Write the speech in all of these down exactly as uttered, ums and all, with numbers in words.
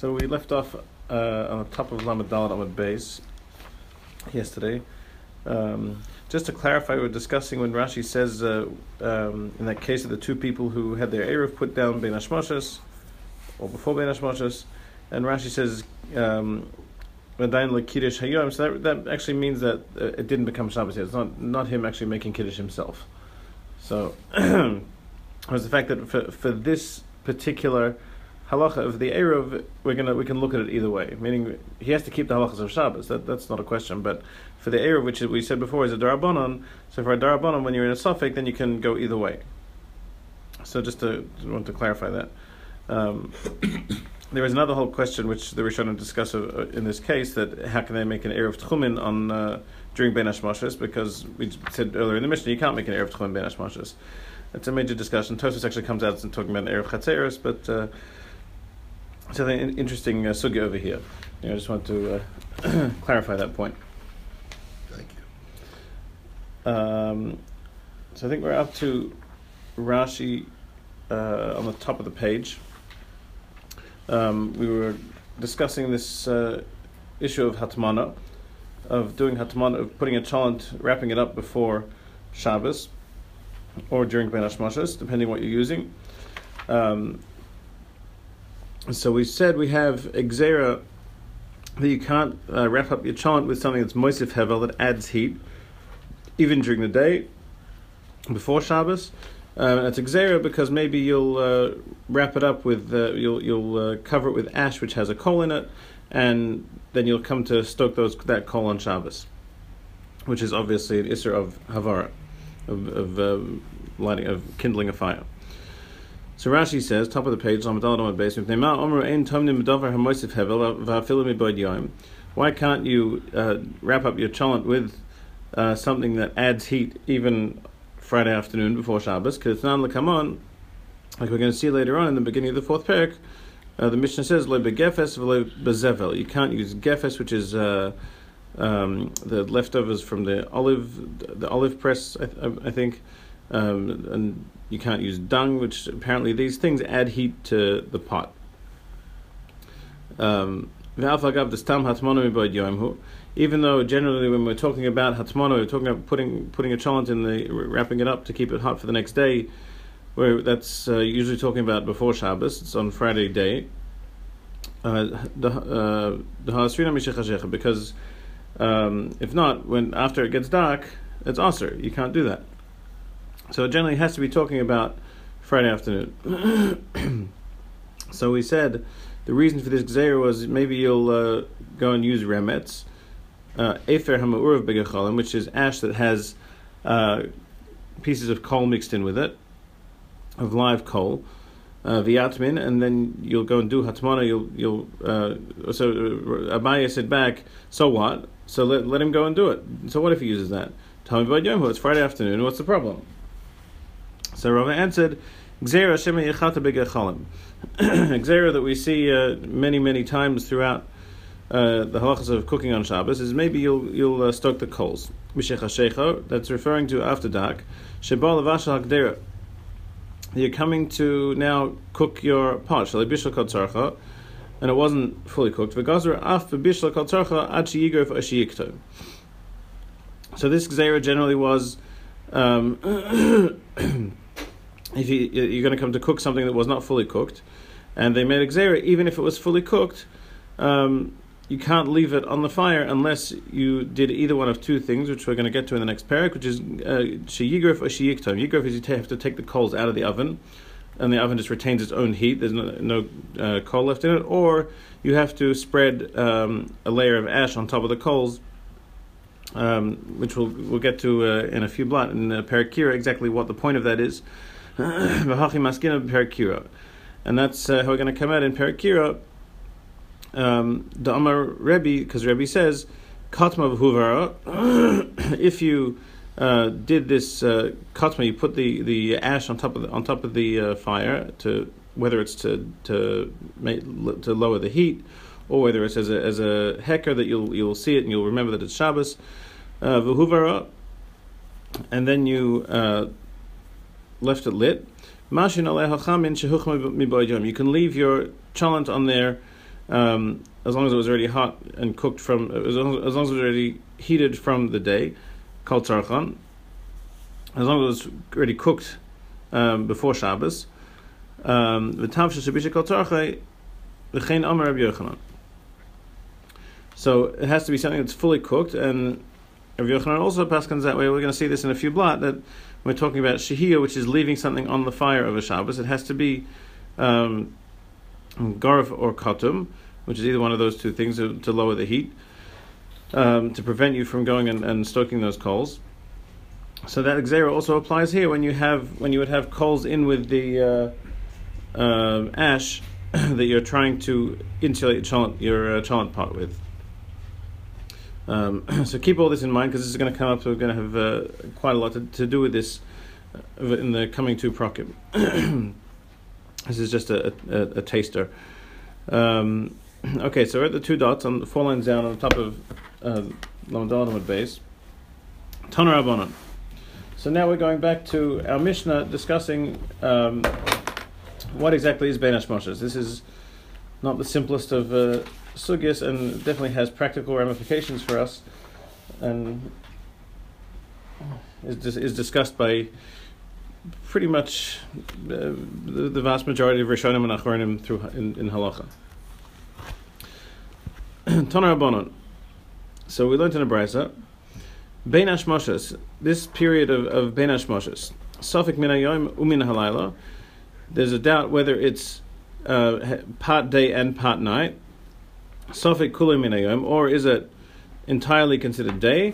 So we left off uh, on the top of Lamed Dalet Amud base yesterday. Um, just to clarify, we were discussing when Rashi says uh, um, in that case of the two people who had their Erev put down Bein HaShmashos, or before Bein HaShmashos, and Rashi says um, so that, that actually means that uh, it didn't become Shabbos yet. It's not, not him actually making Kiddush himself. So it was the fact that for, for this particular halacha of the Erev, we're gonna we can look at it either way. Meaning he has to keep the halachas of Shabbos. That that's not a question. But for the Erev, which we said before is a Dara Bonon, so for a Dara Bonon, when you're in a suffix, then you can go either way. So just to want to clarify that. Um, there is another whole question which the Rishonim discuss uh, in this case, that how can they make an Erev Tchumin on uh, during Bein HaShmashos, because we said earlier in the Mishnah you can't make an Erev Tchumin Bein HaShmashos. It's a major discussion. Tosafos actually comes out and talking about an Erev Chatzeres, but uh, it's an interesting uh, sugya over here. You know, I just want to uh, clarify that point. Thank you. Um, so I think we're up to Rashi uh, on the top of the page. Um, we were discussing this uh, issue of hatmana, of doing hatmana, of putting a cholent, wrapping it up before Shabbos, or during Bein HaShmashos, depending what you're using. Um, so we said we have Gzera, that you can't uh, wrap up your cholent with something that's moisif hevel, that adds heat, even during the day, before Shabbos. Um, and it's a Gzera because maybe you'll uh, wrap it up with, uh, you'll you'll uh, cover it with ash which has a coal in it, and then you'll come to stoke those that coal on Shabbos, which is obviously an Isra of havara, of, of um, lighting, of kindling a fire. So Rashi says, top of the page, why can't you uh, wrap up your cholent with uh, something that adds heat even Friday afternoon before Shabbos? Because it's not on the kamon, like we're going to see later on in the beginning of the fourth perk. Uh, the Mishnah says le begefes v'le bezevel. You can't use gefes, which is uh, um, the leftovers from the olive, the olive press, I, th- I think. Um, and you can't use dung, which apparently these things add heat to the pot. Um, Even though generally when we're talking about hatmana, we're talking about putting putting a cholent in the, wrapping it up to keep it hot for the next day, where that's uh, usually talking about before Shabbos, it's on Friday day, uh, because um, if not, when after it gets dark, it's aser, you can't do that. So it generally has to be talking about Friday afternoon. So we said the reason for this gzera was maybe you'll uh, go and use remetz, efer hama'urav Begechalim, which is ash that has uh, pieces of coal mixed in with it, of live coal, v'yatmin, uh, and then you'll go and do hatmana. You'll you'll uh, so Abaye said back, so what? So let let him go and do it. So what if he uses that? Tell me about Yom Ha'o. It's Friday afternoon. What's the problem? So Rava answered, Gzera Shema Yechata Begechalim. Gzera that we see uh, many many times throughout uh, the halachas of cooking on Shabbos is maybe you'll you'll uh, stoke the coals. That's referring to after dark. You're coming to now cook your pot, and it wasn't fully cooked. So this Gzera generally was, um, if you, you're going to come to cook something that was not fully cooked, and they made a gzera, even if it was fully cooked, um, you can't leave it on the fire unless you did either one of two things, which we're going to get to in the next parak, which is sheyigrif or sheyiktom. Yigrif is you have to take the coals out of the oven, and the oven just retains its own heat. There's no, no uh, coal left in it, or you have to spread um, a layer of ash on top of the coals, um, which we'll we'll get to uh, in a few blatt in uh, parakira exactly what the point of that is. And that's uh, how we're going to come out in Parakira. Um, the Amar Rebbe, because Rebbe says, katma v'huvarah. If you uh, did this uh, katma, you put the, the ash on top of the, on top of the uh, fire to whether it's to to make, to lower the heat, or whether it's as a as a hecker that you'll you'll see it and you'll remember that it's Shabbos v'huvarah, uh, and then you. Uh, left it lit. You can leave your cholent on there um, as long as it was already hot and cooked from, as long as it was already heated from the day, katzorcha, as long as it was already cooked um, before Shabbos, um, so it has to be something that's fully cooked, and Rabbi Yochanan also paskins that way. We're going to see this in a few blatt, that we're talking about shehiyah, which is leaving something on the fire of a Shabbos. It has to be um, garv or katum, which is either one of those two things to, to lower the heat, um, to prevent you from going and, and stoking those coals. So that Gzera also applies here when you have when you would have coals in with the uh, uh, ash that you're trying to insulate cholent, your uh, cholent pot with. Um, so keep all this in mind, because this is going to come up. So we're going to have uh, quite a lot to, to do with this in the coming two prokim. This is just a, a, a taster. Um, okay, so we're at the two dots on the four lines down on the top of Lamed Dalet Amud base. Tana Rabbanan. So now we're going back to our Mishnah, discussing um, what exactly is Bein HaShmashos. This is not the simplest of uh, sugyas, and definitely has practical ramifications for us, and is dis- is discussed by pretty much uh, the, the vast majority of Rishonim and Achronim through in, in halacha. Tana Rabbanan. So we learned in a brayta. Bein HaShmashos, this period of, of Bein HaShmashos, Safek min hayom umin halayla, there's a doubt whether it's uh, part day and part night, Safek kulei min hayom, or is it entirely considered day,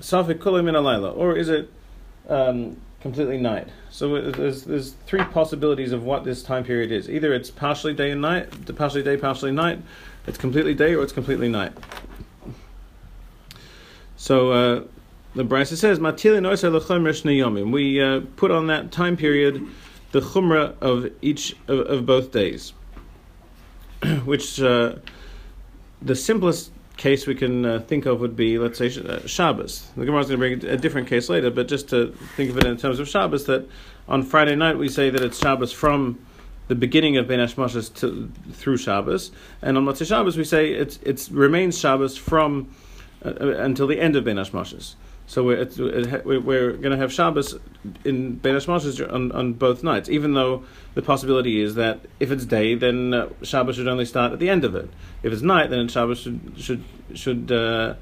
Safek kulei min halayla, or is it um, completely night. So there's there's three possibilities of what this time period is. Either it's partially day and night, partially day, partially night, it's completely day, or it's completely night. So uh, the brayta says, "Matilin oser lechomer shnei yomim." We uh, put on that time period the khumra of each of, of both days. Which uh, the simplest case we can uh, think of would be, let's say, Shabbos. The Gemara is going to bring a different case later, but just to think of it in terms of Shabbos, that on Friday night we say that it's Shabbos from the beginning of Bein HaShmashos to through Shabbos, and on Motzei Shabbos we say it's it's remains Shabbos from. Uh, until the end of Bein HaShmashos. So we're, it, it, we're going to have Shabbos in Bein HaShmashos on, on both nights, even though the possibility is that if it's day, then uh, Shabbos should only start at the end of it. If it's night, then Shabbos should... should, should uh,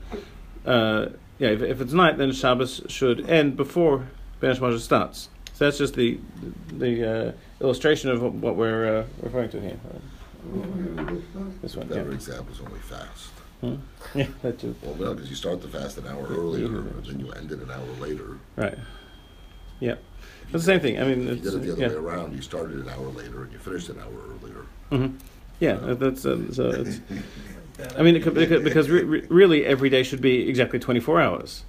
uh, yeah, if, if it's night, then Shabbos should end before Bein HaShmashos starts. So that's just the the uh, illustration of what we're uh, referring to here. This one, yeah. Another example is when we fast. Hmm? Yeah, that too. Well, no, because you start the fast an hour earlier, and then you end it an hour later. Right. Yeah. It's the same thing. I mean, it's, you did it the other yeah. way around. You started an hour later, and you finished an hour earlier. Mm-hmm. Yeah, you know? that's uh, so. It's, I mean, it could, it could, because re- re- really every day should be exactly twenty-four hours.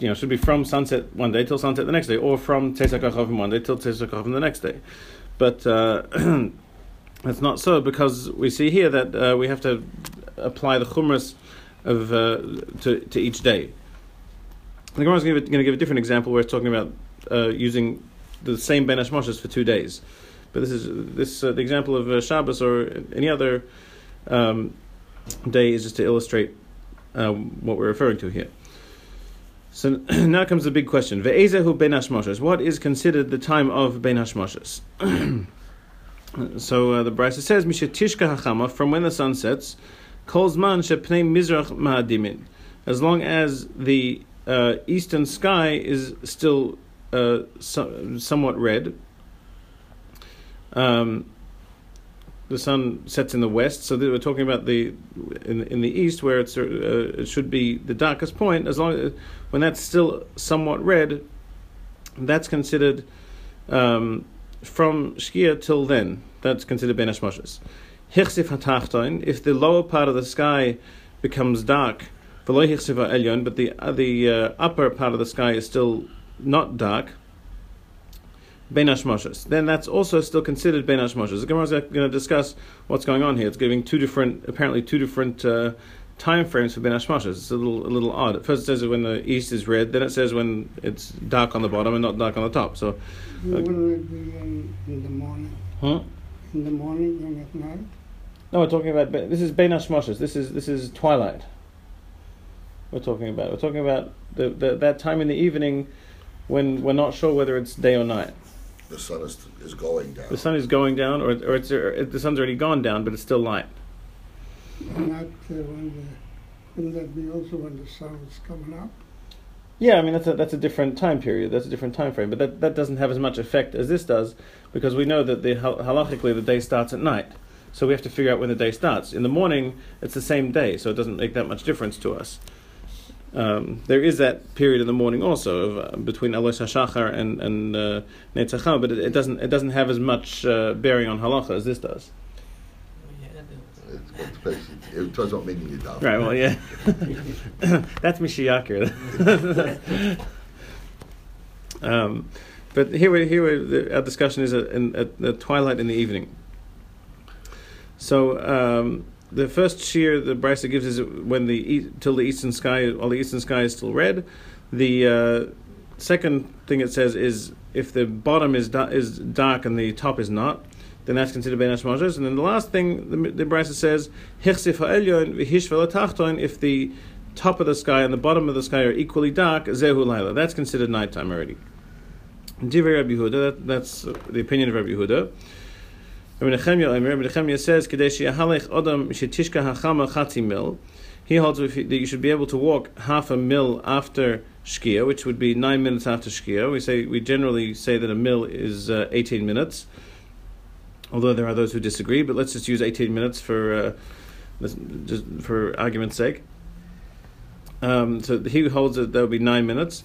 You know, it should be from sunset one day till sunset the next day, or from Tzeis HaKochavim one day till Tzeis HaKochavim the next day. But uh, that's not so, because we see here that uh, we have to apply the chumras of uh, to to each day. The Gemara is going to give a different example where it's talking about uh, using the same Bein HaShmashos for two days, but this is this uh, the example of uh, Shabbos or any other um, day is just to illustrate uh, what we're referring to here. So now comes the big question: Ve'ezehu Bein HaShmashos? What is considered the time of Bein HaShmashos? So uh, the brayta says, "Misha tishka hachama," from when the sun sets. As long as the uh, eastern sky is still uh, so, somewhat red, um, the sun sets in the west. So we're talking about the in, in the east, where it's uh, it should be the darkest point. As long as, when that's still somewhat red, that's considered um, from Shkia till then. That's considered Bein HaShmashos. Hirsif hatachton, if the lower part of the sky becomes dark, v'lo hirsif elyon, but the uh, the uh, upper part of the sky is still not dark, Bein HaShmashos. Then that's also still considered Bein HaShmashos. The Gemara is going to discuss what's going on here. It's giving two different, apparently two different uh, time frames for Bein HaShmashos. It's a little a little odd. At first it says when the east is red, then it says when it's dark on the bottom and not dark on the top. So. Uh, in the morning. Huh? In the morning and at night. No, we're talking about this is Bein HaShmashos. This is this is twilight. We're talking about. We're talking about the, the that time in the evening when we're not sure whether it's day or night. The sun is is going down. The sun is going down, or or it's or it, the sun's already gone down, but it's still light. And that, uh, when the, wouldn't that be also when the sun is coming up? Yeah, I mean that's a that's a different time period. That's a different time frame, but that, that doesn't have as much effect as this does, because we know that the halachically the day starts at night. So we have to figure out when the day starts. In the morning, it's the same day, so it doesn't make that much difference to us. Um, there is that period in the morning also of, uh, between Alois HaShachar and and uh, Netzachah, but it, it doesn't it doesn't have as much uh, bearing on halacha as this does. It depends what meaning you doubt. Right. Well, yeah, that's Mishiyakir. um, but here we here we, our discussion is at, in, at the twilight in the evening. So um, the first shear the brayta gives is when the e- till the eastern sky, while the eastern sky is still red. The uh, second thing it says is if the bottom is da- is dark and the top is not, then that's considered Bein HaShmashos. And then the last thing the, the brayta says Hirsif ha'elyon v'hishvel ha'tachton. If the top of the sky and the bottom of the sky are equally dark, zehu laila. That's considered nighttime already. Divrei Rabbi Yehuda. That's the opinion of Rabbi Yehuda. Rabbi Nechemia says, he holds that you should be able to walk half a mil after Shkia, which would be nine minutes after Shkia. We say we generally say that a mil is uh, eighteen minutes, although there are those who disagree. But let's just use eighteen minutes for uh, just for argument's sake. Um, so he holds that there will be nine minutes.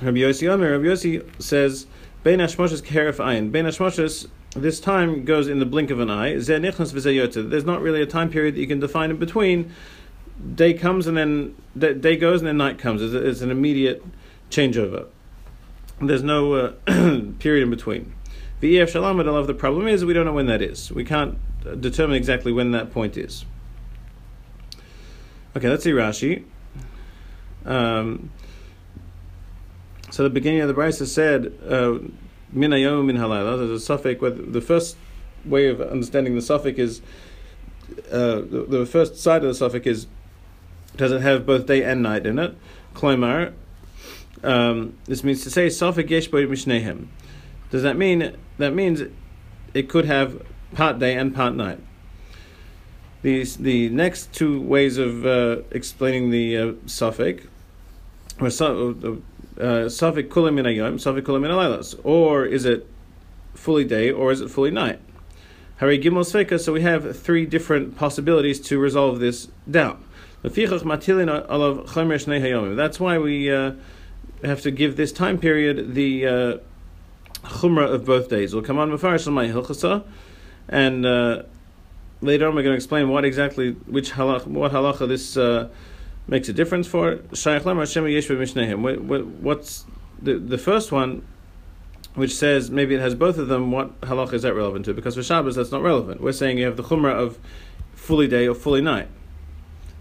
Rabbi Yossi Rabbi Yossi says, Bein HaShmashos k'heref ayin. Bein HaShmashos this time goes in the blink of an eye. There's not really a time period that you can define in between. Day comes and then day goes and then night comes. It's an immediate changeover. There's no uh, period in between. The E F Shalamad Alav, the problem is we don't know when that is. We can't determine exactly when that point is. Okay, let's see Rashi. Um, so the beginning of the brayta said... Uh, Min hayom min halayla. There's a suffix. The first way of understanding the suffix is uh, the, the first side of the suffix is does it have both day and night in it? Kloimar. Um, this means to say suffix yesh bo mishnehem. Does that mean that means it could have part day and part night? These the next two ways of uh, explaining the uh, suffix or su- Uh, or is it fully day or is it fully night? So we have three different possibilities to resolve this down. That's why we uh, have to give this time period the uh, khumra of both days. And uh, later on we're going to explain what exactly, which halach, what halacha this uh, makes a difference for it. What's the the first one, which says maybe it has both of them? What halacha is that relevant to? Because for Shabbos that's not relevant. We're saying you have the chumrah of fully day or fully night,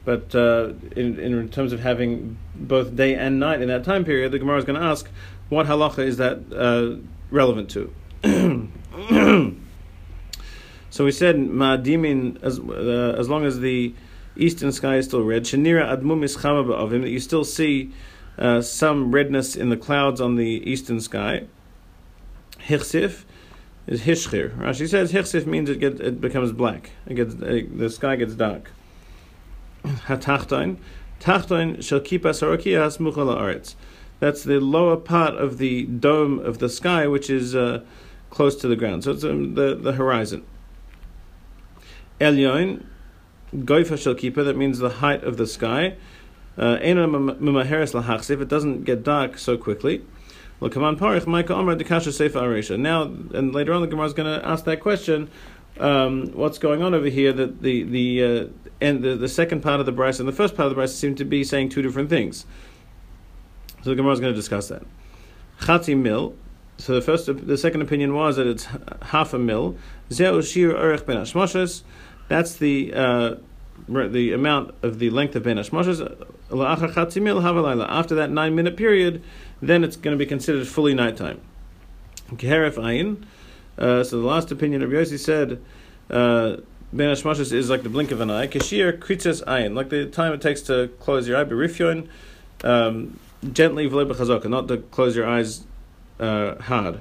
but uh, in in terms of having both day and night in that time period, the Gemara is going to ask what halacha is that uh, relevant to. So we said ma'adimin as uh, as long as the eastern sky is still red. Shenira admum is chama ba'avim, that you still see uh, some redness in the clouds on the eastern sky. Hirsif is hishchir. Rashi says hirsif means it get, it becomes black. It gets it, the sky gets dark. Hatachtain, tachtain shall keep us arokias muchala aretz. That's the lower part of the dome of the sky, which is uh, close to the ground. So it's um, the the horizon. Elyon. Goifa shel kipa, that means the height of the sky. Eina memaheres lahachsif, it doesn't get dark so quickly. Now, and later on the Gemara is going to ask that question, um, what's going on over here, that the the uh, and the, the second part of the brayta and the first part of the brayta seem to be saying two different things. So the Gemara is going to discuss that. Chati mil. So the first, the second opinion was that it's half a mil. Zeu shir orech ben HaShmashos. That's the uh, the amount of the length of Bein HaShmashos. After that nine minute period, then it's going to be considered fully nighttime. Uh, so the last opinion of Yossi said uh, Bein HaShmashos is like the blink of an eye. Kashir kritzes ayin, like the time it takes to close your eye. Berifyon, um, gently v'lo b'chazaka, not to close your eyes uh, hard,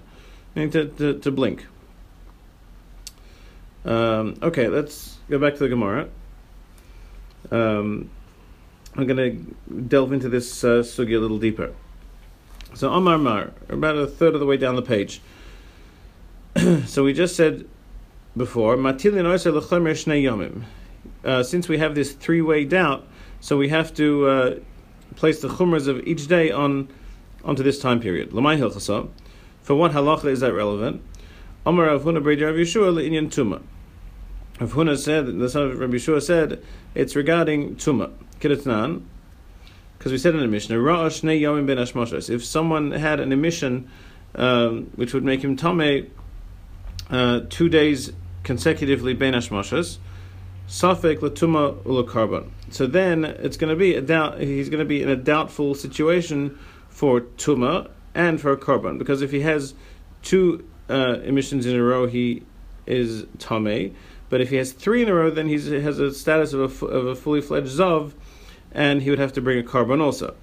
meaning to, to, to blink. Um, okay, let's go back to the Gemara. Um, I'm going to delve into this uh, sugi a little deeper. So Amar Mar, about a third of the way down the page. So we just said before, Matilin Oser L'chomer Shnei Yomim. Uh, since we have this three-way doubt, so we have to uh, place the chumras of each day on onto this time period. L'may Hilchasa. For what halacha is that relevant? Amar Rav Huna Brei Rav Yeshua L'inyan Tuma. Rav Huna said, the son of Rav Yeshua said, it's regarding Tuma. Kidatnan. Because we said in the Mishnah, Ra'a Shnei Yomim Ben Hashmashos. If someone had an emission um, which would make him Tomei uh, two days consecutively Ben Hashmashos, Safek Latuma Ulakarbon. So then it's going to be a doubt. He's going to be in a doubtful situation for Tuma and for a Karban, because if he has two uh, emissions in a row, he is Tomei. But if he has three in a row, then he has a status of a, of a fully fledged Zav, and he would have to bring a carbon also.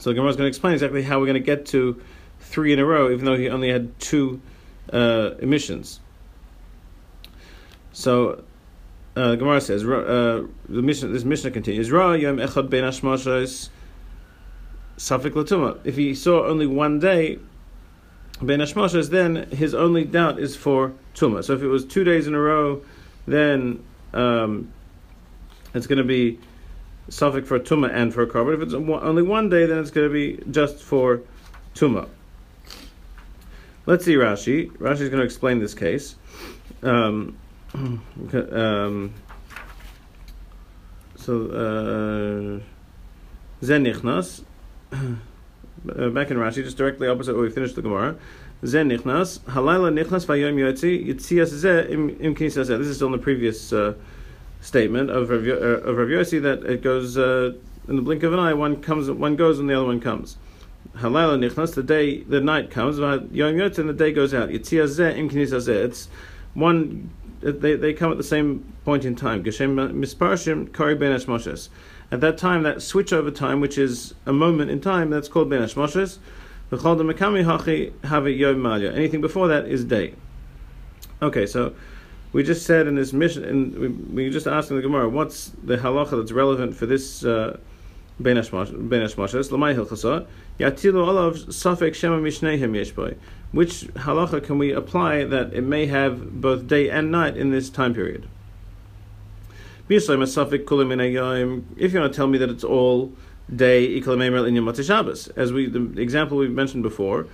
So Gemara is going to explain exactly how we're going to get to three in a row, even though he only had two uh, emissions. So uh, Gemara says, uh, the Mishnah, this Mishnah continues, Ra Yom Echad Ben Hashmashos Safek Latuma. If he saw only one day Ben Hashmashos, then his only doubt is for Tuma. So if it was two days in a row, then um, it's going to be Safek for Tuma and for Kar. But if it's only one day, then it's going to be just for Tuma. Let's see Rashi. Rashi is going to explain this case. Um, um, so, Zenichnas. Uh, back in Rashi, just directly opposite where we finished the Gemara. Zenichnas. Halayla nichnas vayom yotzi. Yitzias zeh im kinisa zeh. This is still in the previous Uh, statement of Rav, uh, of Rav Yossi, that it goes uh, in the blink of an eye. One comes, one goes, and the other one comes. Halayla nichnas, the day, the night comes. Yom yotz, and the day goes out. Yitzias zeh im kinisa zeh. It's one. They they come at the same point in time. Geshem misparshim kari ben hashmashos. At that time, that switchover time, which is a moment in time, that's called ben hashmashos. V'chol demakami hachi have yom malya. Anything before that is day. Okay, so we just said in this mission, and we, we just asked in the Gemara, what's the halacha that's relevant for this uh, Bein HaShmashos? L'may hilchasa yatilu olav safek shema mishneihem yeshboi. Which halacha can we apply that it may have both day and night in this time period? If you want to tell me that it's all day, as we the example we mentioned before,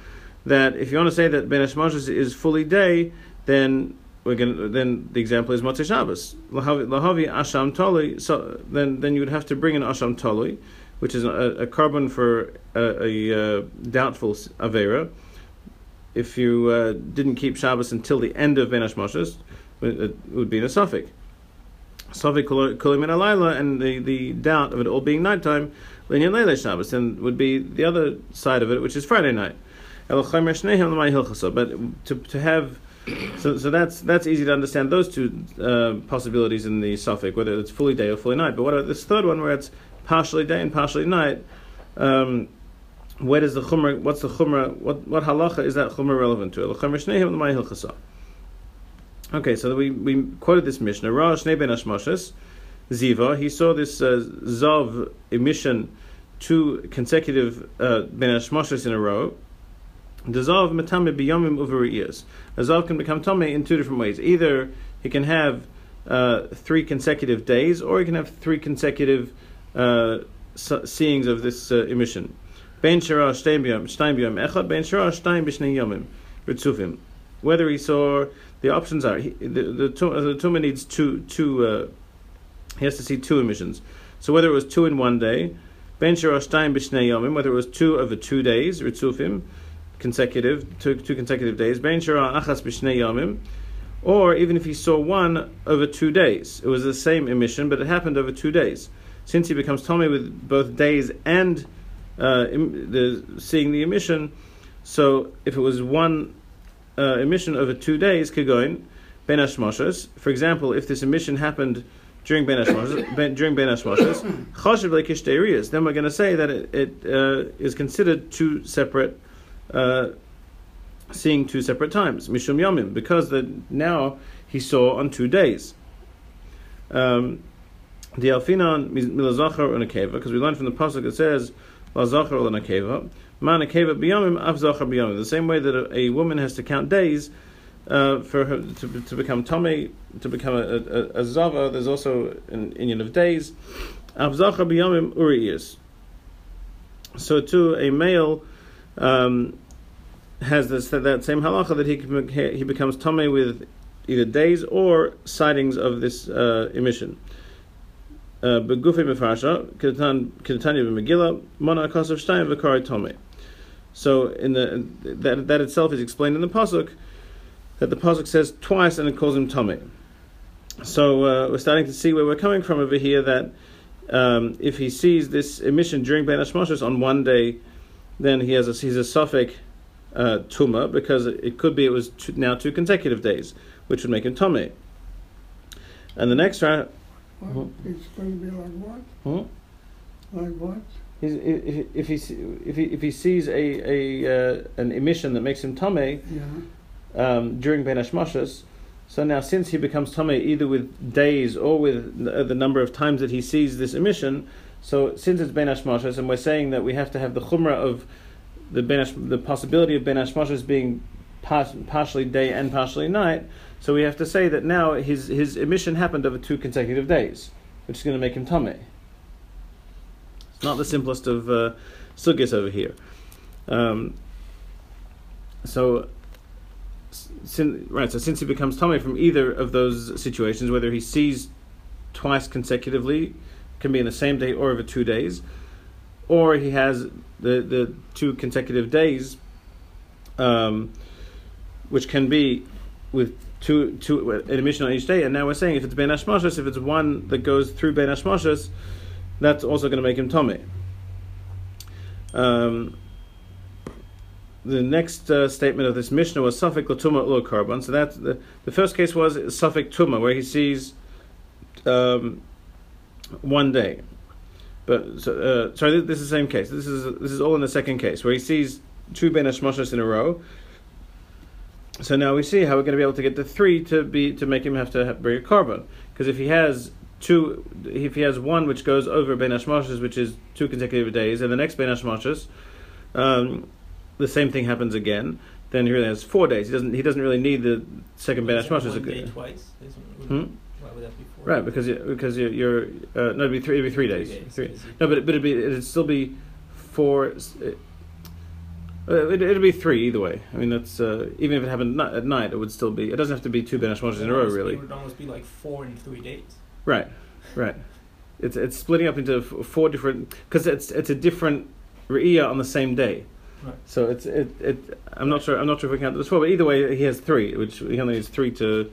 that if you want to say that Bein HaShmashos is fully day, then We're gonna, then the example is Motzei Shabbos. Lahavi Asham Toli. So then, then you would have to bring an Asham Toli, which is a, a carbon for a, a, a doubtful Avera. If you uh, didn't keep Shabbos until the end of Bein HaShmashos, it would be in a Safek. Safek Kulim in Alayla, and the, the doubt of it all being nighttime, Linyan Leilei Shabbos, and would be the other side of it, which is Friday night. El Chomer Shneihem L'may Hilchasa. But to to have So, so that's that's easy to understand. Those two uh, possibilities in the suffix, whether it's fully day or fully night. But what about this third one, where it's partially day and partially night? Um, where does the khumra? What's the khumra? What what halacha is that khumra relevant to? Okay, so we we quoted this Mishnah. Ra Shnei Ben Hashmashos Ziva. He saw this uh, zav emission, two consecutive uh, Ben Hashmashos in a row. The zav metame biyomim uveriyas. A zav can become tame in two different ways. Either he can have uh, three consecutive days, or he can have three consecutive uh, seeings of this uh, emission. Ben shara shteim biyom, shteim biyom echad. Ben shara shteim b'shnei yomim ritzufim. Whether he saw, the options are he, the the Tuma needs two two. Uh, he has to see two emissions. So whether it was two in one day, ben shara shteim b'shnei yomim. Whether it was two over two days, ritzufim. consecutive, two, two consecutive days, or even if he saw one over two days. It was the same emission, but it happened over two days. Since he becomes Tomei with both days and uh, the, seeing the emission, so if it was one uh, emission over two days, Kegoin, Bein HaShmashos. For example, if this emission happened during Bein HaShmashos, during Bein HaShmashos, chashav lekishte eriyos, then we're going to say that it, it uh, is considered two separate, uh, seeing two separate times, mishum yamim, because the, now he saw on two days. Um, the alfinan mil zachar and akeva, because we learned from the pasuk that says la zachar and akeva, man akeva biyamim av zachar biyamim. The same way that a, a woman has to count days. Uh, for her to to become Tomei, to become a, a, a Zava, there's also an Inyan of days. Avzacha b'yamim uriyis. So too, a male um, has this, that same halacha that he he becomes Tomei with either days or sightings of this uh, emission. Begufei mefarasha, ketan ketanya b'megillah, mona akasav shtayim v'kari Tomei. So in the that that itself is explained in the pasuk. That the pasuk says twice and it calls him Tomei. So uh, we're starting to see where we're coming from over here, that um, if he sees this emission during Bein HaShmashos on one day, then he has a, he's a Sofek uh, Tuma, because it, it could be it was two, now two consecutive days, which would make him Tomei. And the next round... Well, huh? It's going to be like what? Huh? Like what? He's, if, he, if, he, if he sees a, a uh, an emission that makes him Tomei... Yeah. Um, during Bein HaShmashos, so now since he becomes Tomei either with days or with the, the number of times that he sees this emission, so since it's Bein HaShmashos, and we're saying that we have to have the khumra of the Bein Hash- the possibility of Bein HaShmashos being par- partially day and partially night, so we have to say that now his his emission happened over two consecutive days, which is going to make him Tomei. It's not the simplest of uh, sugis over here. Um, so. Sin, right, so since he becomes Tomei from either of those situations, whether he sees twice consecutively, can be in the same day or over two days, or he has the, the two consecutive days, um, which can be with two two an emission on each day. And now we're saying if it's Bein HaShmashos, if it's one that goes through Bein HaShmashos, that's also going to make him Tomei. Um, The next uh, statement of this Mishnah was Safek Latuma Ul Karban. So that's the, the first case was Safek Tuma, where he sees um, one day. But so, uh, sorry, this is the same case. This is this is all in the second case, where he sees two Bein HaShmashos in a row. So now we see how we're going to be able to get the three to be to make him have to have, bring a Karban. Because if he has two, if he has one which goes over Bein HaShmashos, which is two consecutive days, and the next Bein HaShmashos, um the same thing happens again. Then he really has four days. He doesn't. He doesn't really need the second Bein HaShmashos. One day twice. Hmm? Why would that be four? Right, because you, because you're, you're uh, no, it'd be three. It'd be three days. Three days. Three. No, but it, but it'd be it'd still be four. It, it, it'd be three either way. I mean, that's uh, even if it happened not, at night, it would still be. It doesn't have to be two Bein HaShmashos in a row, really. It would almost be like four in three days. Right, right. It's it's splitting up into four different, because it's it's a different re'iyah on the same day. Right. So it's it it. I'm not sure. I'm not sure if we count this four, but either way, he has three, which he only needs three to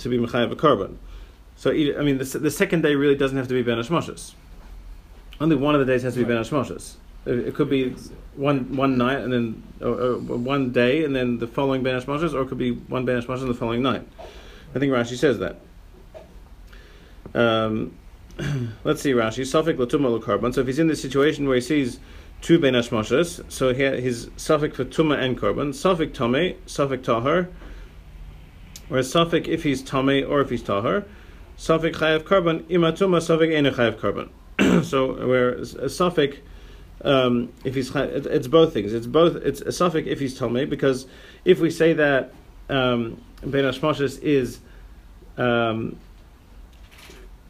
to be mechayev a korban. So either, I mean, the the second day really doesn't have to be Bein HaShmashos. Only one of the days has to be Bein HaShmashos. It, it could be one one night and then or, or one day and then the following Bein HaShmashos, or it could be one Bein HaShmashos and the following night. I think Rashi says that. Um, let's see, Rashi Safek Latuma L'Korban. So if he's in this situation where he sees two Bein HaShmashos, so here his Safek for Tuma and Korban, Safek Tomei, Safek Tahar, or Safek if he's Tomei or if he's Tahar, Safek Chayav Korban, Ima Tuma, Safek Eina Chayav Korban. So where a Safek, um, if he's, it's both things. It's both, it's a Safek if he's Tomei, because if we say that um, Bein HaShmashos is, um,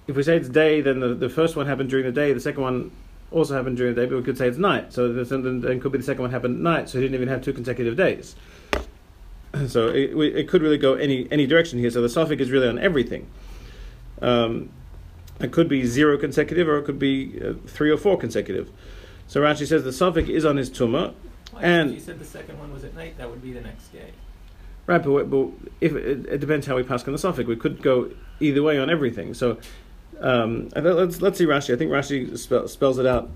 if we say it's day, then the, the first one happened during the day, the second one also happened during the day, but we could say it's night. So then could be the second one happened at night, so he didn't even have two consecutive days. So it, we, it could really go any any direction here. So the Safek is really on everything. Um, it could be zero consecutive, or it could be uh, three or four consecutive. So Rashi says the Safek is on his Tuma. Well, and if you said the second one was at night, that would be the next day. Right, but, but if it, it depends how we pass on the Safek. We could go either way on everything. So. Um, let's let's see Rashi. I think Rashi spell, spells it out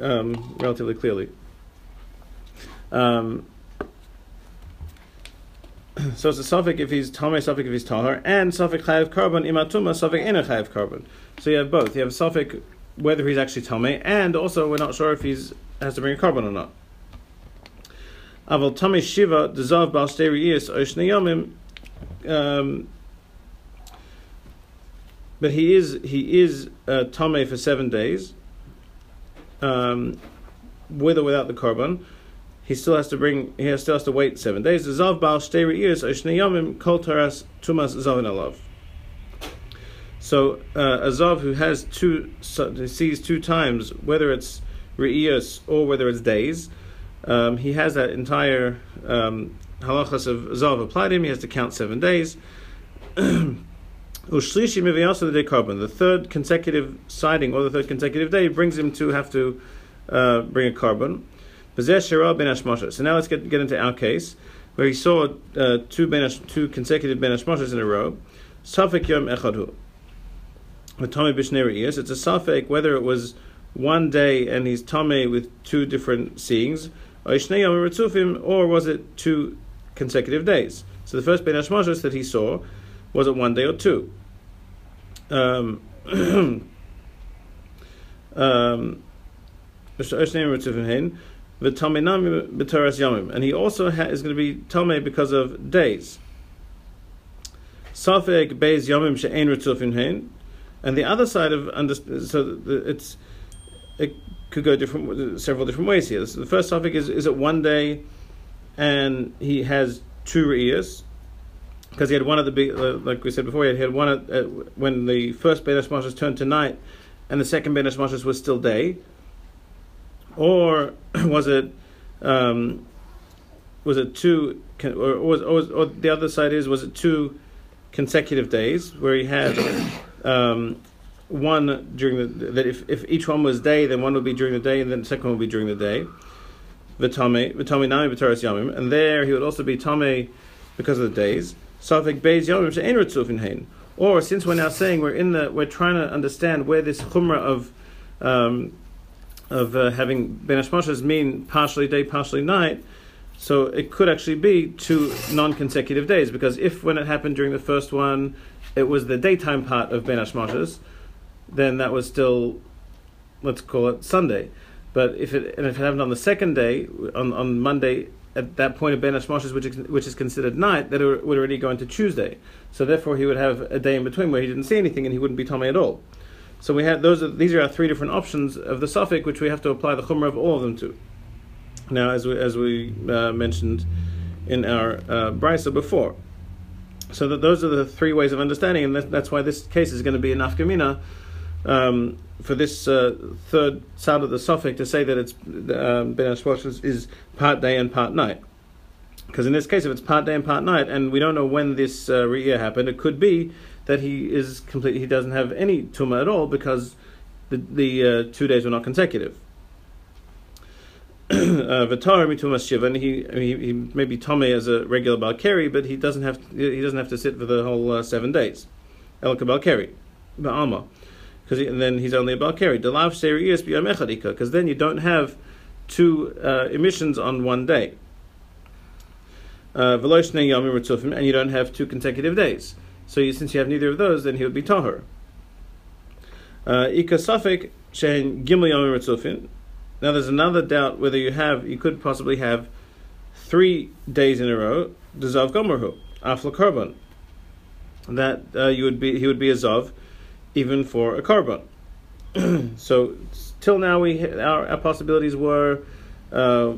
um, relatively clearly. Um, So it's a suffix if he's Tamei, suffix if he's Tahor, and suffix Chayav Karban, Imatuma, suffix Eina Chayav Karban. So you have both. You have a suffix whether he's actually Tamei, and also we're not sure if he's has to bring a Karban or not. Aval Tamei Shiva, Dezav Bal Shtei Re'iyos, Oshne Yomim. But he is he is uh, Tamei for seven days, um, with or without the Karban. He still has to bring. He still has to wait seven days. Zav bal shtei re'iyos oshne yomim kol taras tumas zavin alav. So uh, a zav who has two so, sees two times, whether it's re'iyos or whether it's days, um, he has that entire um, halachas of zav applied to him. He has to count seven days. Ushlishi miviyasa the day carbon. The third consecutive sighting or the third consecutive day brings him to have to uh, bring a carbon. So now let's get, get into our case, where he saw uh, two, ben hash, two consecutive Bein HaShmashos in a row. Safek Yom Echadu. It's a safek whether it was one day and he's Tamei with two different seeings, or was it two consecutive days? So the first Bein HaShmashos that he saw, was it one day or two? Um... um And he also ha- is going to be Tamei because of days. Safek Beis Yomim She'ein Ritzufim Hein. And the other side of understand, so it's it could go different, several different ways here. So the first safek is is it one day, and he has two re'iyos, because he had one at the be- like we said before, he had one at, at, when the first Bein HaShmashos turned to night, and the second Bein HaShmashos was still day. Or was it, um, was it two? Con- or, or, was, or was or the other side is was it two consecutive days where he had um, one during the that if, if each one was day, then one would be during the day, and then the second one would be during the day. V'tamei v'tamei nami b'toras yamim, and there he would also be tamei because of the days. Safek beis yamim she'ein ritzufin hein. Or since we're now saying we're in the we're trying to understand where this khumra of um, of uh, having Bein HaShmashos mean partially day, partially night, so it could actually be two non-consecutive days, because if when it happened during the first one, it was the daytime part of Bein HaShmashos, then that was still, let's call it Sunday. But if it and if it happened on the second day, on, on Monday, at that point of Bein HaShmashos, which is, which is considered night, that it would already go into Tuesday. So therefore he would have a day in between where he didn't see anything and he wouldn't be Tomei at all. So we have those. Are, these are our three different options of the suffix, which we have to apply the chumrah of all of them to. Now, as we as we uh, mentioned in our uh, brayta before, so that those are the three ways of understanding, and that, that's why this case is going to be a nafkamina um, for this uh, third side of the suffix to say that it's uh, Bein HaShmashos is part day and part night, because in this case, if it's part day and part night, and we don't know when this uh, re'iyah happened, it could be that he is complete. He doesn't have any tuma at all because the the uh, two days were not consecutive. V'tara mitumas shiva, and he he may be Tomei as a regular balkeri, but he doesn't have to, he doesn't have to sit for the whole uh, seven days. Elka balkeri, ba'alma, because and then he's only a balkeri. Delav serius b'yom echadika, because then you don't have two uh, emissions on one day. V'lo shnei yomim ritzufim, and you don't have two consecutive days. So you, since you have neither of those, then he would be tahor. Ika safek shein gimel yomim ritzufin. Now there's another doubt whether you have, you could possibly have three days in a row, the zav gomerhu, af l'korban. That uh, you would be, he would be a zav, even for a korban. So till now we our, our possibilities were uh,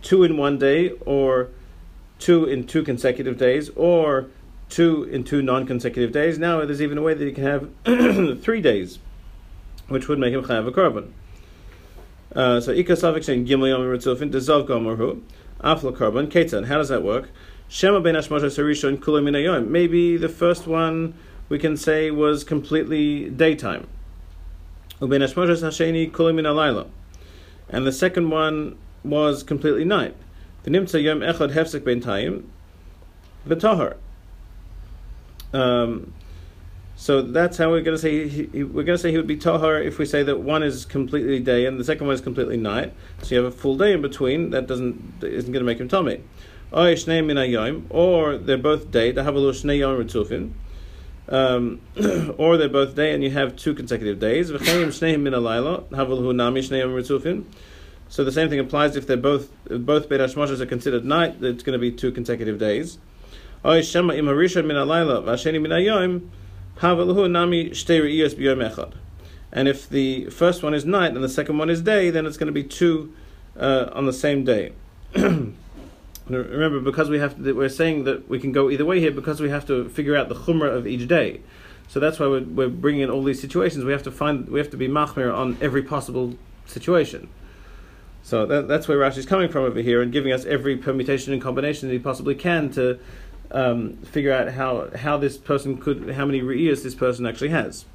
two in one day, or two in two consecutive days, or two in two non-consecutive days. Now there's even a way that you can have three days, which would make him chayav a korban. Uh, so, Ika Safik Shein Gimel Yomim Ritzufin, Dezav Gomerhu, Af L'Korban, Ketan. How does that work? Shema Bein HaShmashos HaRishon Kulo Min HaYom. Maybe the first one we can say was completely daytime. Ubein HaShmashos HaSheni Kulo Min HaLayla. And the second one was completely night. V'nimtza Yom Echad Hefsek B'intayim V'Tahor. Um, so that's how we're going to say he, he, we're going to say he would be tahor if we say that one is completely day and the second one is completely night. So you have a full day in between. That doesn't isn't going to make him tamei. or they're both day, they have a little shnei yom ritzufim. Um, or they're both day and you have two consecutive days. So the same thing applies if they're both if both Bein HaShmashos are considered night, it's going to be two consecutive days. And if the first one is night and the second one is day, then it's going to be two uh, on the same day. Remember, because we have to, we're saying that we can go either way here because we have to figure out the khumra of each day. So that's why we're, we're bringing in all these situations. We have to find, we have to be machmir on every possible situation. So that, that's where Rashi's coming from over here and giving us every permutation and combination that he possibly can to um, figure out how how this person could, how many re'iyas this person actually has,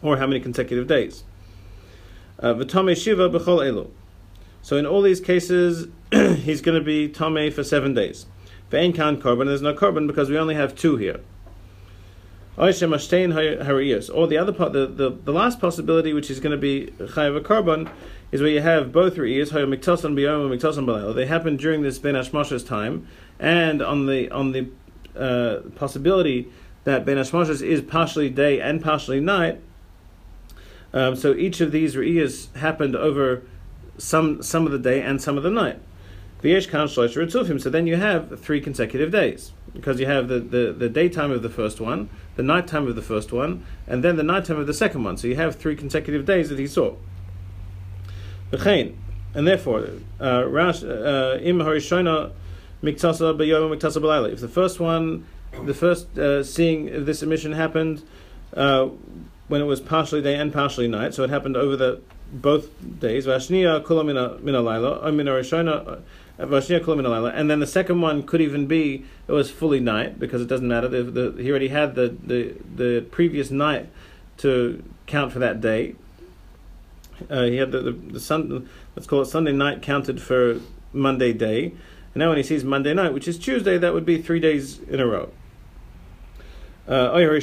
or how many consecutive days. Uh, V'tamei shiva b'chol elu. So in all these cases, he's going to be Tomei for seven days. Ve'en kan korban, there's no korban because we only have two here. Or the other part, the, the, the last possibility, which is going to be Chayav korban, is where you have both re'iyos, Hayom miktason b'yom and miktason b'layla. They happen during this Bein HaShmashos time, and on the on the uh, possibility that Bein HaShmashos is partially day and partially night. Um, so each of these re'iyos happened over some some of the day and some of the night. So then you have three consecutive days, because you have the, the, the daytime of the first one, the nighttime of the first one, and then the nighttime of the second one. So you have three consecutive days that he saw. And therefore, uh, if the first one, the first uh, seeing of this emission happened uh, when it was partially day and partially night, so it happened over the both days, and then the second one could even be it was fully night, because it doesn't matter, the, the, he already had the, the, the previous night to count for that day. Uh, he had the, the, the sun, let's call it Sunday night counted for Monday day, and now when he sees Monday night, which is Tuesday, that would be three days in a row. Uh, and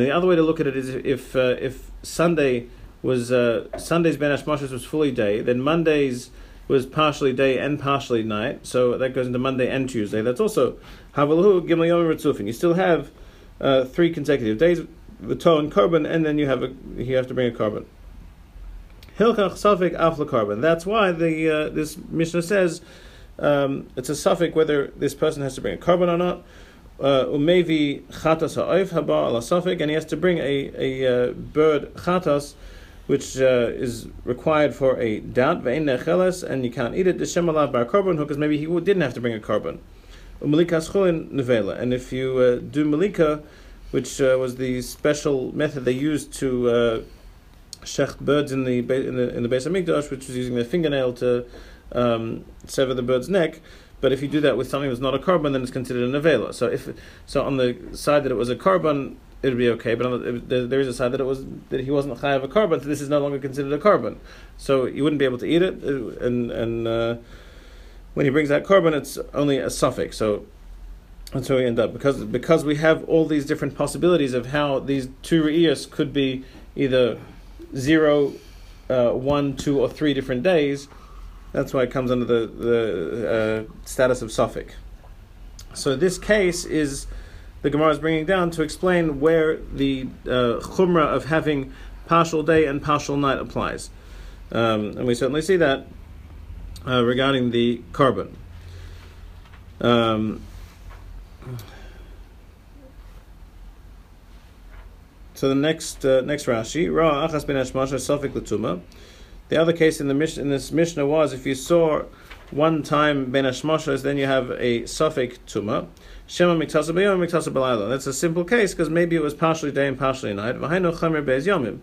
the other way to look at it is if uh, if Sunday was uh, Sunday's Bein HaShmashos was fully day, then Monday's was partially day and partially night, so that goes into Monday and Tuesday. That's also Havaluhu Gimel Yom Ritzufin. You still have uh, three consecutive days, the Torah and Korban, and then you have a, you have to bring a Korban. Hilchach Safek Afla Korban. That's why the uh, this Mishnah says. Um, it's a suffix whether this person has to bring a korban or not. Umevi chatas ha'oif haba ala suffix, and he has to bring a a uh, bird chatas, which uh, is required for a doubt. Ve'in necheles, and you can't eat it. D'shem alav bar korban, because maybe he didn't have to bring a korban. Umelikas chulin nevela, and if you uh, do melika, which uh, was the special method they used to uh, shech birds in the in the in the base of Mikdash, which was using their fingernail to Um, sever the bird's neck, but if you do that with something that's not a korban, then it's considered a nevela. So if so, on the side that it was a korban, it would be okay. But on the, there, there is a side that it was that he wasn't chayav a korban, so this is no longer considered a korban. So you wouldn't be able to eat it, and and uh, when he brings that korban, it's only a suffix. So that's where we end up, because because we have all these different possibilities of how these two re'iyos could be either zero, uh, one, two, or three different days. That's why it comes under the, the uh, status of Suffolk. So this case is, the Gemara is bringing down to explain where the uh, khumra of having partial day and partial night applies. Um, and we certainly see that uh, regarding the korban. Um, so the next uh, next Rashi, Ra achas bin hashmashos Suffolk l'tuma. The other case in the Mish- in this Mishnah was if you saw one time Bein HaShmashos, then you have a Safek Tuma. Shema Miktasa B'yom Miktasa B'layla. That's a simple case because maybe it was partially day and partially night. V'hainu Chamir Be'ez Yomim.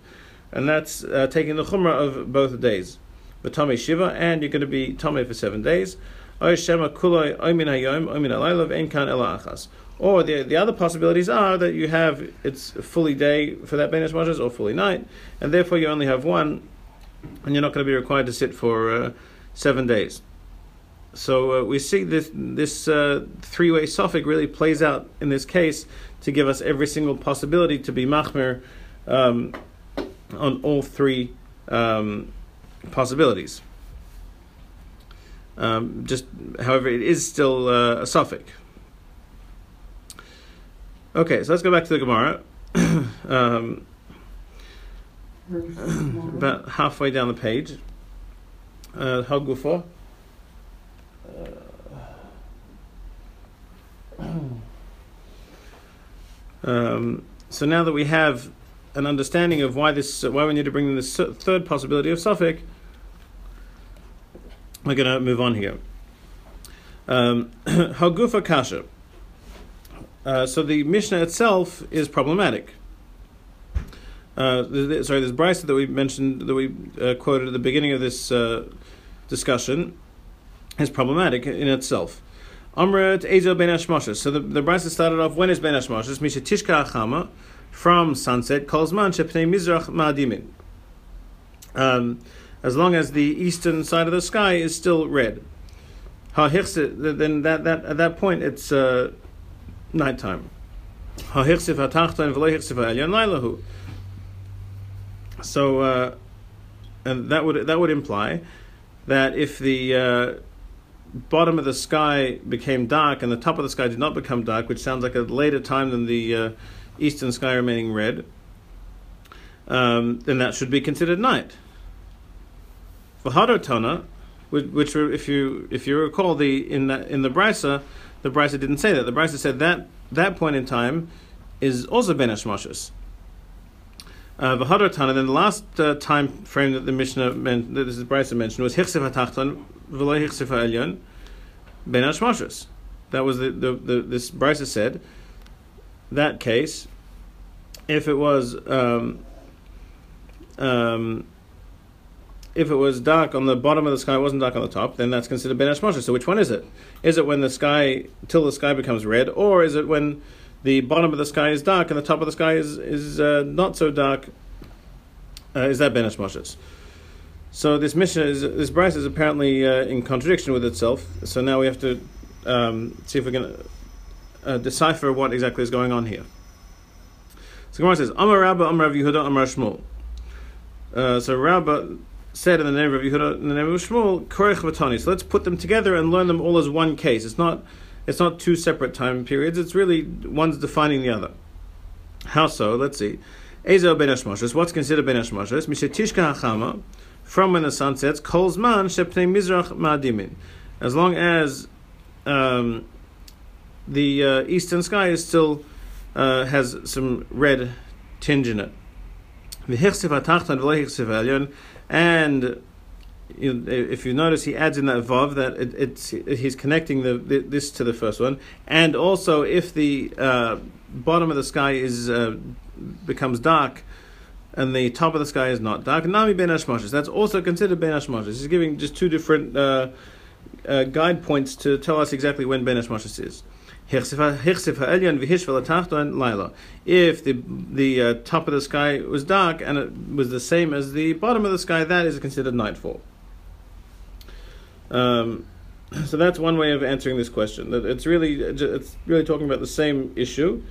And that's uh, taking the Chumra of both days. V'Tomei Shiva, and you're going to be Tomei for seven days. Or Shema Kuloi Oimin HaYom Oimin HaLayla V'Ein Kan Ela Achas. Or the the other possibilities are that you have, it's fully day for that Bein HaShmashos or fully night, and therefore you only have one, and you're not going to be required to sit for uh, seven days. So uh, we see this this uh, three-way suffix really plays out in this case to give us every single possibility to be machmir um, on all three um, possibilities. Um, just, however, it is still uh, a suffix. Okay, so let's go back to the Gemara. um, about halfway down the page. Uh, Hagufo. Um, so now that we have an understanding of why this, why we need to bring in this third possibility of suffix, we're going to move on here. Um, Hagufa kasha. Uh, so the Mishnah itself is problematic. Uh, the, the, sorry, this brayta that we mentioned, that we uh, quoted at the beginning of this uh, discussion, is problematic in itself. Amrat ezel bein hashmashos. So the, the brayta started off, when is bein hashmashos? Misha tishka achama, from sunset, calls man shepnei mizrach ma'adimin. Um, as long as the eastern side of the sky is still red. Ha hirsif, then that, that at that point it's uh, nighttime. Ha hirsif hatachton v'lo hirsif ha'elyon laylahu. So, uh, and that would that would imply that if the uh, bottom of the sky became dark and the top of the sky did not become dark, which sounds like a later time than the uh, eastern sky remaining red, um, then that should be considered night. For Tana, which if you if you recall the in the, in the brayta, the brayta didn't say that. The brayta said that that point in time is also bein hashmashos. Uh, Tana, then the last uh, time frame that the Mishnah meant, that this is brayta mentioned, was hirsif hatachton v'lo hirsif ha'elyon bein hashmashos. That was the, the, the this brayta said that case, if it was um, um, if it was dark on the bottom of the sky, it wasn't dark on the top, then that's considered bein hashmashos. So which one is it? Is it when the sky till the sky becomes red, or is it when the bottom of the sky is dark and the top of the sky is is uh, not so dark? Uh, is that bein hashmashos? So this Mishnah, is, this brayta is apparently uh, in contradiction with itself. So now we have to um, see if we can uh, decipher what exactly is going on here. So Gemara says, "Amar Rabba, Amar Rav Yehuda, Amar Shmuel." Uh, so Rabba said in the name of Yehuda, in the name of Shmuel, "Korech v'tani." So let's put them together and learn them all as one case. It's not. It's not two separate time periods. It's really one's defining the other. How so? Let's see. Ezo bein hashmashos. What's considered bein hashmashos? Mishetishka hachama, from when the sun sets. Kol zman shepnei mizrach ma'adimin. As long as um, the uh, eastern sky is still uh, has some red tinge in it. V'hirsif hatachton v'lo hirsif ha'elyon. And you, if you notice, he adds in that vav that it, it's he's connecting the, the this to the first one, and also if the uh, bottom of the sky is uh, becomes dark, and the top of the sky is not dark, nami bein hashmashos. That's also considered bein hashmashos. He's giving just two different uh, uh, guide points to tell us exactly when bein hashmashos is. Hirsif ha'elyon v'hishvel hatachton laila. If the the uh, top of the sky was dark and it was the same as the bottom of the sky, that is considered nightfall. Um, so that's one way of answering this question. That it's really it's really talking about the same issue.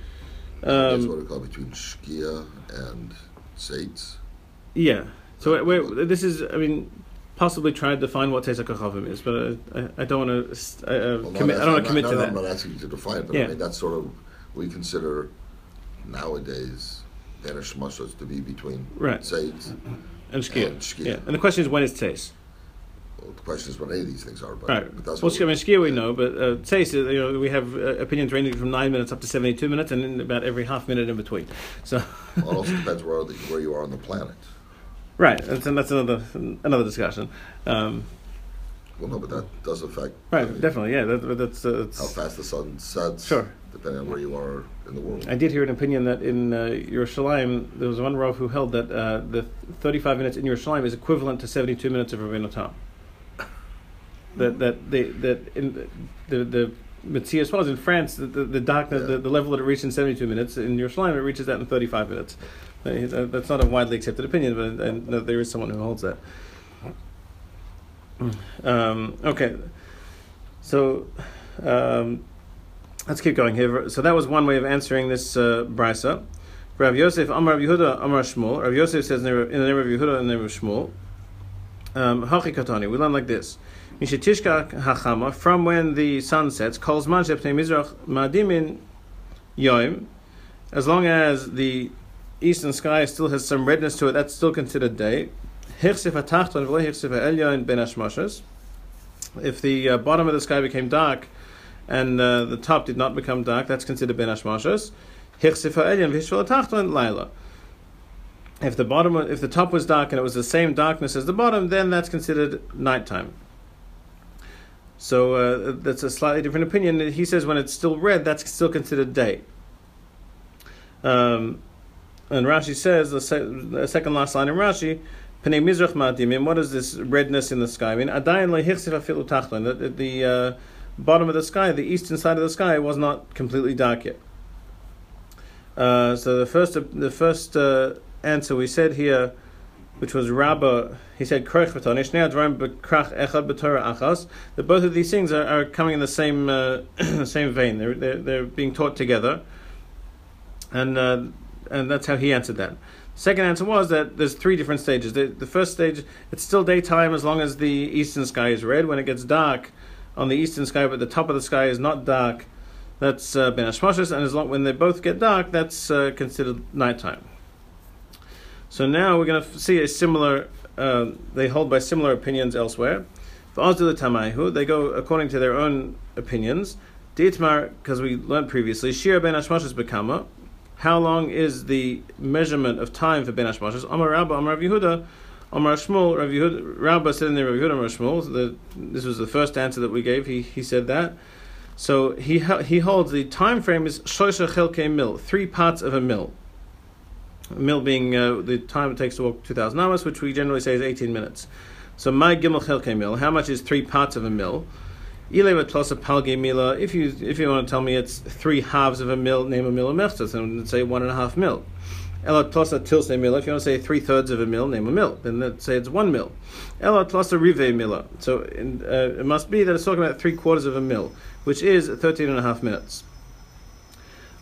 Um, that's what we call between Shkia and Tzeis. Yeah. So we're, we're, this is, I mean, possibly trying to define what Tzeis HaKochavim is, but I, I, I don't want to uh, well, commit. I don't want to commit no, to no, that. No, I'm not asking you to define it, but yeah. I mean that's sort of we consider nowadays bein hashmashos to be between right. Tzeis and Shkia. And, Shkia. Yeah. And the question is, when is Tzeis? Well, the question is what any of these things are, but, right. but that's well, what I mean, Shkia we know, but uh, Tzeis, you know, we have uh, opinions ranging from nine minutes up to seventy-two minutes, and in about every half minute in between. So well, it also depends where, the, where you are on the planet. Right, and that's another another discussion. Um, well, no, but that does affect. Right, I mean, definitely, yeah. That, that's, uh, that's how fast the sun sets. Sure. Depending on where you are in the world. I did hear an opinion that in uh, Yerushalayim, there was one Rav who held that uh, the thirty-five minutes in Yerushalayim is equivalent to seventy-two minutes of Rabbeinu Tam. That that they that in the the Mitzvah as well as in France the the, the darkness yeah. the, the level that it reaches in seventy-two minutes in Yerushalayim it reaches that in thirty-five minutes. That's not a widely accepted opinion, but I know there is someone who holds that. Um, okay, so um, let's keep going here. So that was one way of answering this uh, brayta. Rav Yosef, Amar Rav Yehuda, Amar Shmuel. Rav Yosef says in the name of Yehuda and the name of Shmuel. Um, we learn like this. Mishetishka hachama, from when the sun sets, calls man shepnei mizrach madimin yoim, as long as the eastern sky still has some redness to it, that's still considered day. Hirsif hatachton v'lo hirsif ha'elyon ben hashmashos. If the uh, bottom of the sky became dark and uh, the top did not become dark, that's considered ben hashmashos. Hirsif ha'elyon v'hishvel hatachton laila. If the bottom, if the top was dark and it was the same darkness as the bottom, then that's considered nighttime. So uh, that's a slightly different opinion. He says when it's still red, that's still considered day. Um, and Rashi says, the, se- the second last line in Rashi, Pnei Mizrach Madimim, what does this redness in the sky mean? Adayin lehichsif afilu tachlan, that the uh, bottom of the sky, the eastern side of the sky, was not completely dark yet. Uh, so the first, the first uh, answer we said here, which was Rabbah, he said, that both of these things are, are coming in the same uh, same vein. They're, they're, they're being taught together. And uh, and that's how he answered that. Second answer was that there's three different stages. The, the first stage, it's still daytime as long as the eastern sky is red. When it gets dark on the eastern sky, but the top of the sky is not dark, that's uh, ben hashmashos. And as long when they both get dark, that's uh, considered nighttime. So now we're going to see a similar, uh, they hold by similar opinions elsewhere. V'azdu l'tamaihu, they go according to their own opinions. D'itmar, because we learned previously, shir ben hashmashos b'kama, how long is the measurement of time for ben hashmashos? Amar Rabba, Amar Rav Yehuda, Amar Shmuel, Rav Yehuda, Rabba said in the Rav Yehuda, Amar Shmuel, this was the first answer that we gave, he he said that. So he he holds the time frame is shloisha chelkei mil, three parts of a mil. Mil being uh, the time it takes to walk two thousand amos, which we generally say is eighteen minutes. So, my gimel chelke mil, how much is three parts of a mil? Ile v'tlosa palge mila, if you if you want to tell me it's three halves of a mil, name a mil a mechtas, then say one and a half mil. Ela tlosa tilse mila, if you want to say three thirds of a mil, name a mil, then say it's one mil. Ela tlosa rive mila, so in, uh, it must be that it's talking about three quarters of a mil, which is thirteen and a half minutes.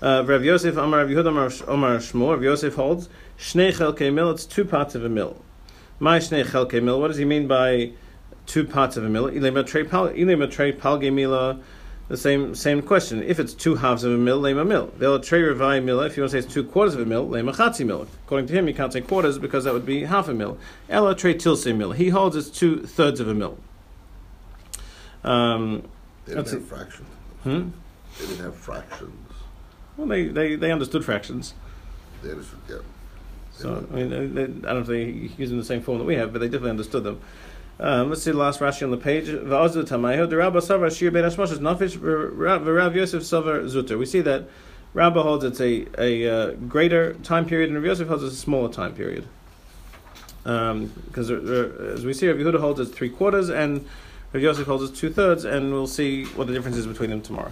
Uh, Rav Yosef, Amar Rav Yehuda, Amar Shmuel. Rav Yosef holds shnei chelkei mil, it's two parts of a mil. My shnei chelkei mil, what does he mean by two parts of a mil? Ilema trei palge mila, the same same question. If it's two halves of a mil, lema mil. They'll trei revai mila, if you want to say it's two quarters of a mil, lema chatzi mil. According to him, you can't say quarters because that would be half a mil. Ela trei tilse mil, he holds it's two thirds of a mil. Um, they didn't have fractions. Hmm? They didn't have fractions. Well, they, they, they understood fractions. They understood, yeah. They so, I mean, they, they, I don't know if they use them in the same form that we have, but they definitely understood them. Um, let's see the last Rashi on the page. We see that Rabbah holds it's a, a uh, greater time period, and Rav Yosef holds it's a smaller time period. Because, um, as we see, Rav Yehuda holds it's three quarters, and Rav Yosef holds it's two thirds, and we'll see what the difference is between them tomorrow.